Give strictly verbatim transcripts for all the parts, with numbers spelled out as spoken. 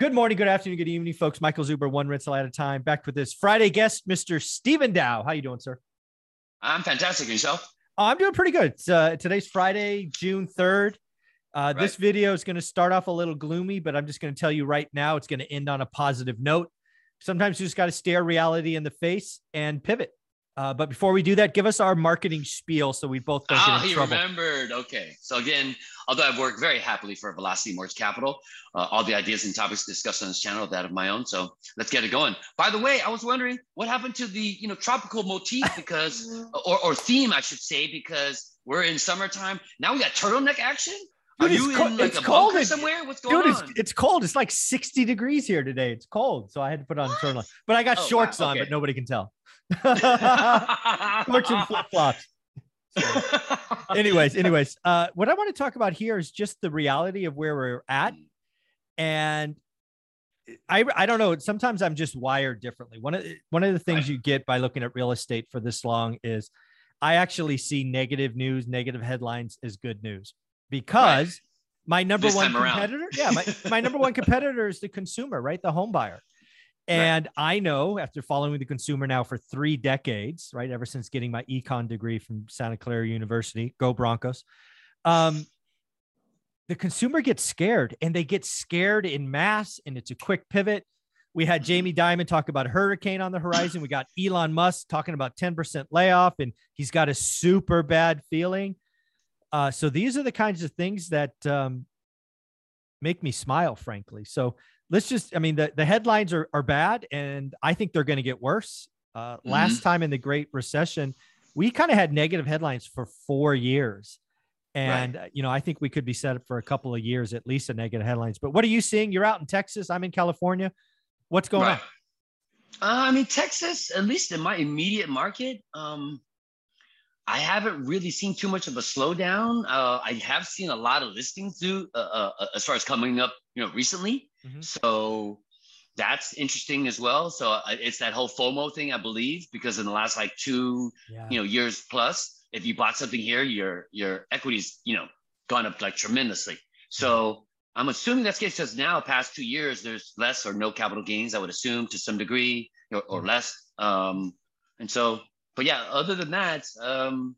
Good morning, good afternoon, good evening, folks. Michael Zuber, one rental at a time, back with this Friday guest, Mister Stephen Dow. How you doing, sir? I'm fantastic. Yourself? Oh, I'm doing pretty good. Uh, today's Friday, June third. Uh, right. This video is going to start off a little gloomy, but I'm just going to tell you right now, it's going to end on a positive note. Sometimes you just got to stare reality in the face and pivot. Uh, but before we do that, give us our marketing spiel so we both don't ah, get in he trouble. remembered. Okay. So again, although I've worked very happily for Velocity Mortgage Capital, uh, all the ideas and topics discussed on this channel are that of my own. So let's get it going. By the way, I was wondering what happened to the you know tropical motif because or, or theme, I should say, because we're in summertime. Now we got turtleneck action. Dude, Are you it's in like it's a cold. bunker somewhere? What's going Dude, it's, on? It's cold. It's like sixty degrees here today. It's cold. So I had to put on a turtleneck. But I got oh, shorts wow. okay. on, but nobody can tell. Shorts and flip-flops. So. anyways, anyways. Uh, what I want to talk about here is just the reality of where we're at. And I I don't know. Sometimes I'm just wired differently. One of, one of the things right. you get by looking at real estate for this long is I actually see negative news, negative headlines as good news. Because right. my number this one competitor, yeah, my, my number one competitor is the consumer, right? The home buyer. And right. I know after following the consumer now for three decades, right? Ever since getting my econ degree from Santa Clara University, go Broncos. Um, the consumer gets scared and they get scared in mass and it's a quick pivot. We had Jamie Dimon talk about a hurricane on the horizon. We got Elon Musk talking about ten percent layoff and he's got a super bad feeling. Uh, so these are the kinds of things that um, make me smile, frankly. So let's just, I mean, the, the headlines are, are bad and I think they're going to get worse. Uh, mm-hmm. Last time in the Great Recession, we kind of had negative headlines for four years. And, right. you know, I think we could be set up for a couple of years, at least of negative headlines. But what are you seeing? You're out in Texas. I'm in California. What's going right. on? Uh, I mean, Texas, at least in my immediate market, um, I haven't really seen too much of a slowdown. Uh, I have seen a lot of listings do uh, uh, as far as coming up, you know, recently. Mm-hmm. So that's interesting as well. So it's that whole FOMO thing, I believe, because in the last like two, yeah. you know, years plus, if you bought something here, your your equity's, you know, gone up like tremendously. So I'm assuming that's the case because now, past two years, there's less or no capital gains. I would assume to some degree or, or mm-hmm. less, um, and so. But yeah, other than that, um,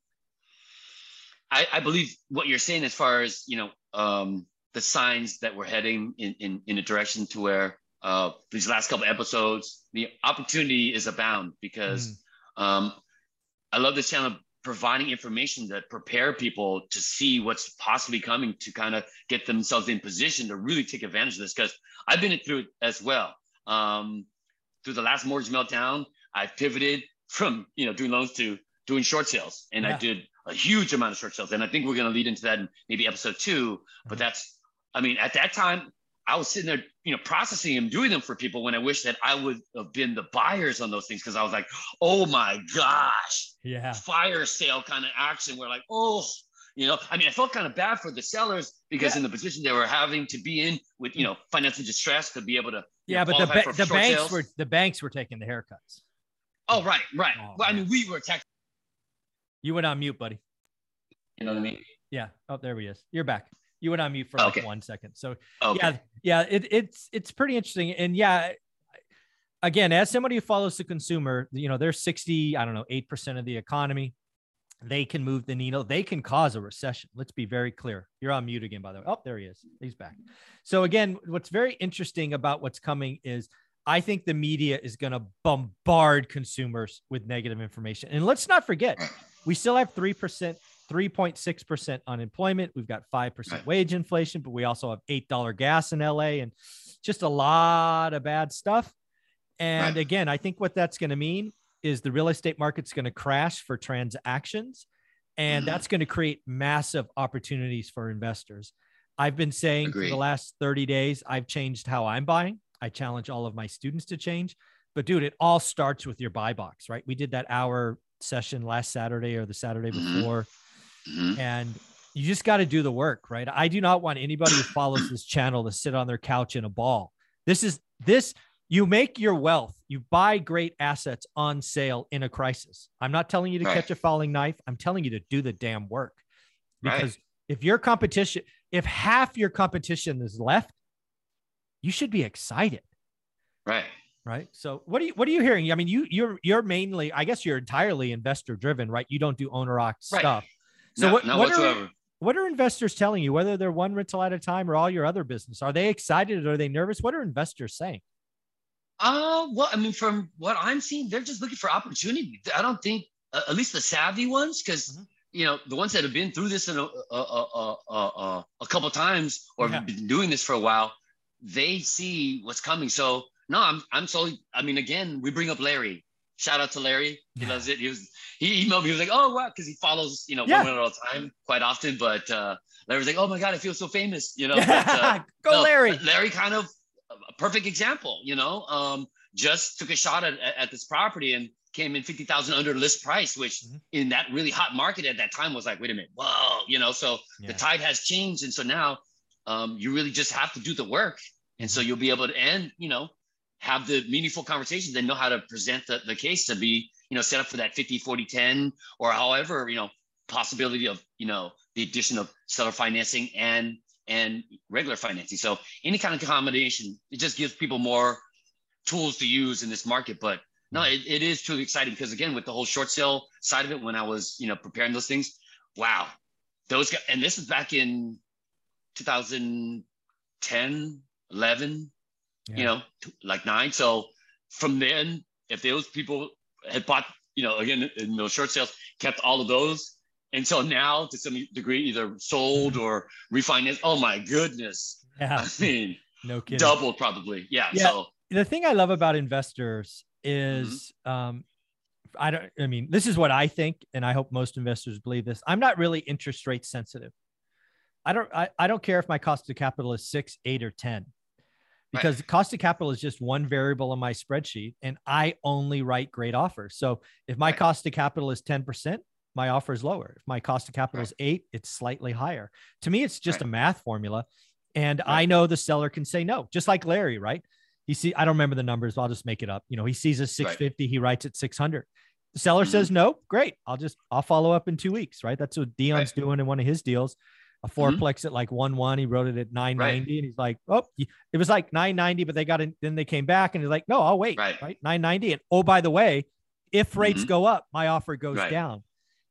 I, I believe what you're saying as far as, you know, um, the signs that we're heading in, in, in a direction to where uh, these last couple episodes, the opportunity is abound because mm. um, I love this channel providing information that prepare people to see what's possibly coming to kind of get themselves in position to really take advantage of this because I've been through it as well. Um, through the last mortgage meltdown, I pivoted from you know doing loans to doing short sales, and yeah. I did a huge amount of short sales, and I think we're going to lead into that in maybe episode two. But mm-hmm. that's, I mean, at that time, I was sitting there, you know, processing them, doing them for people. When I wish that I would have been the buyers on those things because I was like, oh my gosh, yeah, fire sale kind of action. We're like, oh, you know, I mean, I felt kind of bad for the sellers because yeah. in the position they were having to be in with you know financial distress to be able to yeah, know, but the, ba the banks sales. were the banks were taking the haircuts. Oh, right, right. Oh, well, I mean, we were texting. You went on mute, buddy. You know what I mean? Yeah. Oh, there he is. You're back. You went on mute for okay. like one second. So okay. yeah, yeah, it, it's, it's pretty interesting. And yeah, again, as somebody who follows the consumer, you know, they're sixty, I don't know, eight percent of the economy. They can move the needle. They can cause a recession. Let's be very clear. You're on mute again, by the way. Oh, there he is. He's back. So again, what's very interesting about what's coming is I think the media is going to bombard consumers with negative information. And let's not forget, we still have three percent, three point six percent unemployment. We've got five percent wage inflation, but we also have eight dollar gas in L A and just a lot of bad stuff. And right. again, I think what that's going to mean is the real estate market's going to crash for transactions. And mm-hmm. that's going to create massive opportunities for investors. I've been saying Agreed. for the last thirty days, I've changed how I'm buying. I challenge all of my students to change, but dude, it all starts with your buy box, right? We did that hour session last Saturday or the Saturday before, mm-hmm. and you just got to do the work, right? I do not want anybody who follows this channel to sit on their couch in a ball. This is this, you make your wealth, you buy great assets on sale in a crisis. I'm not telling you to right. catch a falling knife. I'm telling you to do the damn work because right. if your competition, if half your competition is left, you should be excited. Right. Right. So what are you, what are you hearing? I mean, you, you're, you're mainly, I guess you're entirely investor driven, right? You don't do owner-occ right. stuff. So no, what, no what, are, what are investors telling you, whether they're one rental at a time or all your other business? Are they excited? Or are they nervous? What are investors saying? Uh, well, I mean, from what I'm seeing, they're just looking for opportunity. I don't think, uh, at least the savvy ones, because mm-hmm. you know, the ones that have been through this in a, a, a, a, a couple of times or yeah. been doing this for a while, they see what's coming. So no, I'm, I'm solely, I mean, again, we bring up Larry, shout out to Larry. He yeah. loves it. He was, he emailed me, he was like, oh, wow. Cause he follows, you know, yeah. one all the time quite often, but uh, Larry was like, oh my God, I feel so famous, you know, yeah. but, uh, go no, Larry, Larry kind of a perfect example, you know, um, just took a shot at, at this property and came in fifty thousand under list price, which mm-hmm. in that really hot market at that time was like, wait a minute, whoa, you know, so yeah. the tide has changed. And so now um, you really just have to do the work. And so you'll be able to, and, you know, have the meaningful conversations and know how to present the, the case to be, you know, set up for that fifty, forty, ten, or however, you know, possibility of, you know, the addition of seller financing and, and regular financing. So any kind of combination, it just gives people more tools to use in this market. But no, it, it is truly exciting because again, with the whole short sale side of it, when I was, you know, preparing those things, wow, those guys, and this is back in two thousand ten, eleven, yeah. you know, like nine. So from then, if those people had bought, you know, again, in those short sales, kept all of those until now to some degree, either sold or refinanced. Oh my goodness. Yeah. I mean, no kidding. Double probably. Yeah. yeah. So the thing I love about investors is, mm-hmm. um, I don't, I mean, this is what I think, and I hope most investors believe this. I'm not really interest rate sensitive. I don't, I, I don't care if my cost of capital is six, eight, or ten, because right. the cost of capital is just one variable on my spreadsheet and I only write great offers. So if my right. cost of capital is ten percent, my offer is lower. If my cost of capital right. is eight, it's slightly higher. To me, it's just right. a math formula. And right. I know the seller can say no, just like Larry, right? He see, I don't remember the numbers, but I'll just make it up. You know, he sees a six fifty, right. he writes it six hundred. The seller mm-hmm. says, no, great. I'll just, I'll follow up in two weeks, right? That's what Dion's right. doing in one of his deals, a fourplex mm-hmm. at like one, one, he wrote it at nine ninety right. and he's like, oh, it was like nine ninety, but they got in, then they came back and he's like, no, I'll wait, right? right? nine ninety. And oh, by the way, if mm-hmm. rates go up, my offer goes right. down.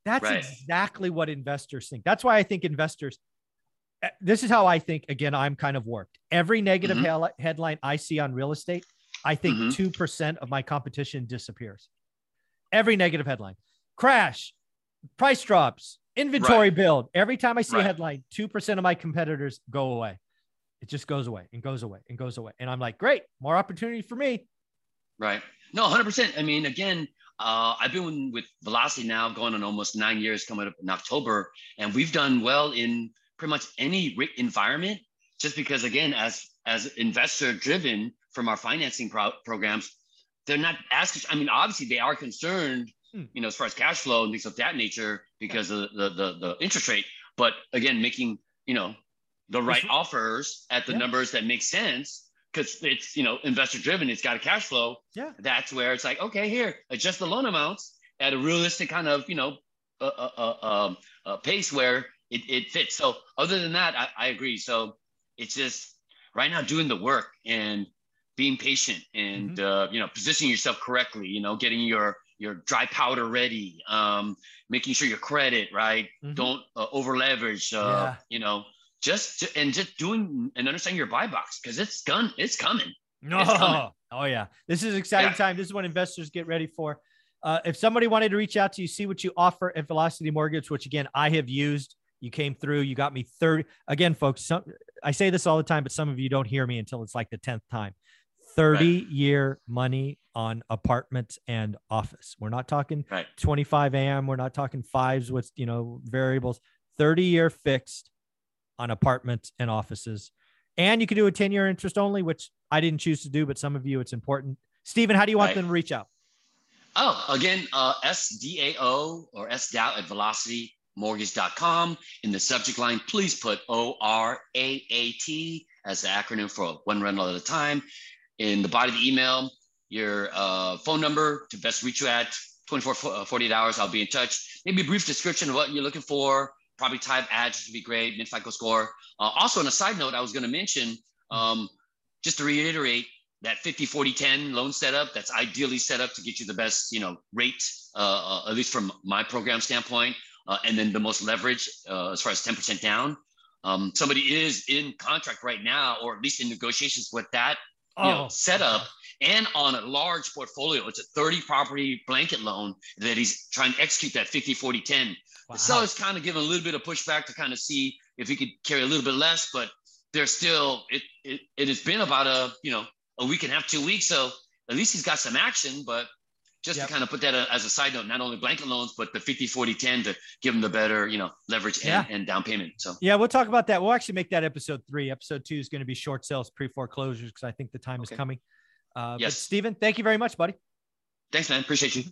That's right. exactly what investors think. That's why I think investors, this is how I think, again, I'm kind of warped. Every negative mm-hmm. he- headline I see on real estate, I think mm-hmm. two percent of my competition disappears. Every negative headline, crash, price drops, inventory right. build. Every time I see right. a headline, two percent of my competitors go away. It just goes away and goes away and goes away. And I'm like, great, more opportunity for me. Right. No, one hundred percent. I mean, again, Uh, I've been with Velocity now going on almost nine years coming up in October, and we've done well in pretty much any rate environment just because, again, as as investor driven from our financing pro- programs, they're not asking. I mean, obviously they are concerned, hmm. you know, as far as cash flow and things of that nature because yeah. of the, the, the interest rate. But again, making, you know, the right mm-hmm. offers at the yeah. numbers that make sense. Because it's, you know, investor driven, it's got a cash flow. Yeah. That's where it's like, okay, here, adjust the loan amounts at a realistic kind of, you know, uh, uh, uh, uh, pace where it, it fits. So other than that, I, I agree. So it's just right now doing the work and being patient and, mm-hmm. uh, you know, positioning yourself correctly, you know, getting your, your dry powder ready, um, making sure your credit, right. Mm-hmm. Don't uh, over leverage, uh, yeah. you know, Just to, and just doing and understanding your buy box because it's gone, it's coming. No, it's coming. Oh yeah, this is an exciting yeah. time. This is what investors get ready for. Uh, if somebody wanted to reach out to you, see what you offer at Velocity Mortgage, which again I have used. You came through, you got me thirty. Again, folks, some, I say this all the time, but some of you don't hear me until it's like the tenth time. thirty right. year money on apartments and office. We're not talking right. twenty-five A M. We're not talking fives with you know variables. thirty year fixed on apartments and offices. And you can do a ten-year interest only, which I didn't choose to do, but some of you it's important. Stephen, how do you want right. them to reach out? Oh, again, uh, S D A O or S D A O at velocity mortgage dot com. In the subject line, please put O R A A T as the acronym for one rental at a time. In the body of the email, your uh, phone number to best reach you at twenty-four, forty-eight hours. I'll be in touch. Maybe a brief description of what you're looking for. Probably type ads would be great, mid-FICO score. Uh, also, on a side note, I was going to mention, um, just to reiterate, that fifty forty ten loan setup, that's ideally set up to get you the best, you know, rate, uh, uh, at least from my program standpoint, uh, and then the most leverage uh, as far as ten percent down. Um, somebody is in contract right now, or at least in negotiations with that you know, oh. setup, and on a large portfolio. It's a thirty property blanket loan that he's trying to execute that fifty forty ten. Wow. The seller's kind of giving a little bit of pushback to kind of see if he could carry a little bit less, but there's still, it, it, it has been about a, you know, a week and a half, two weeks. So at least he's got some action, but just yep. to kind of put that as a side note, not only blanket loans, but the fifty forty ten to give them the better, you know, leverage and, yeah. and down payment. So yeah, we'll talk about that. We'll actually make that episode three. Episode two is going to be short sales, pre-foreclosures, because I think the time okay. is coming. Uh, yes. But Stephen, thank you very much, buddy. Thanks, man. Appreciate you.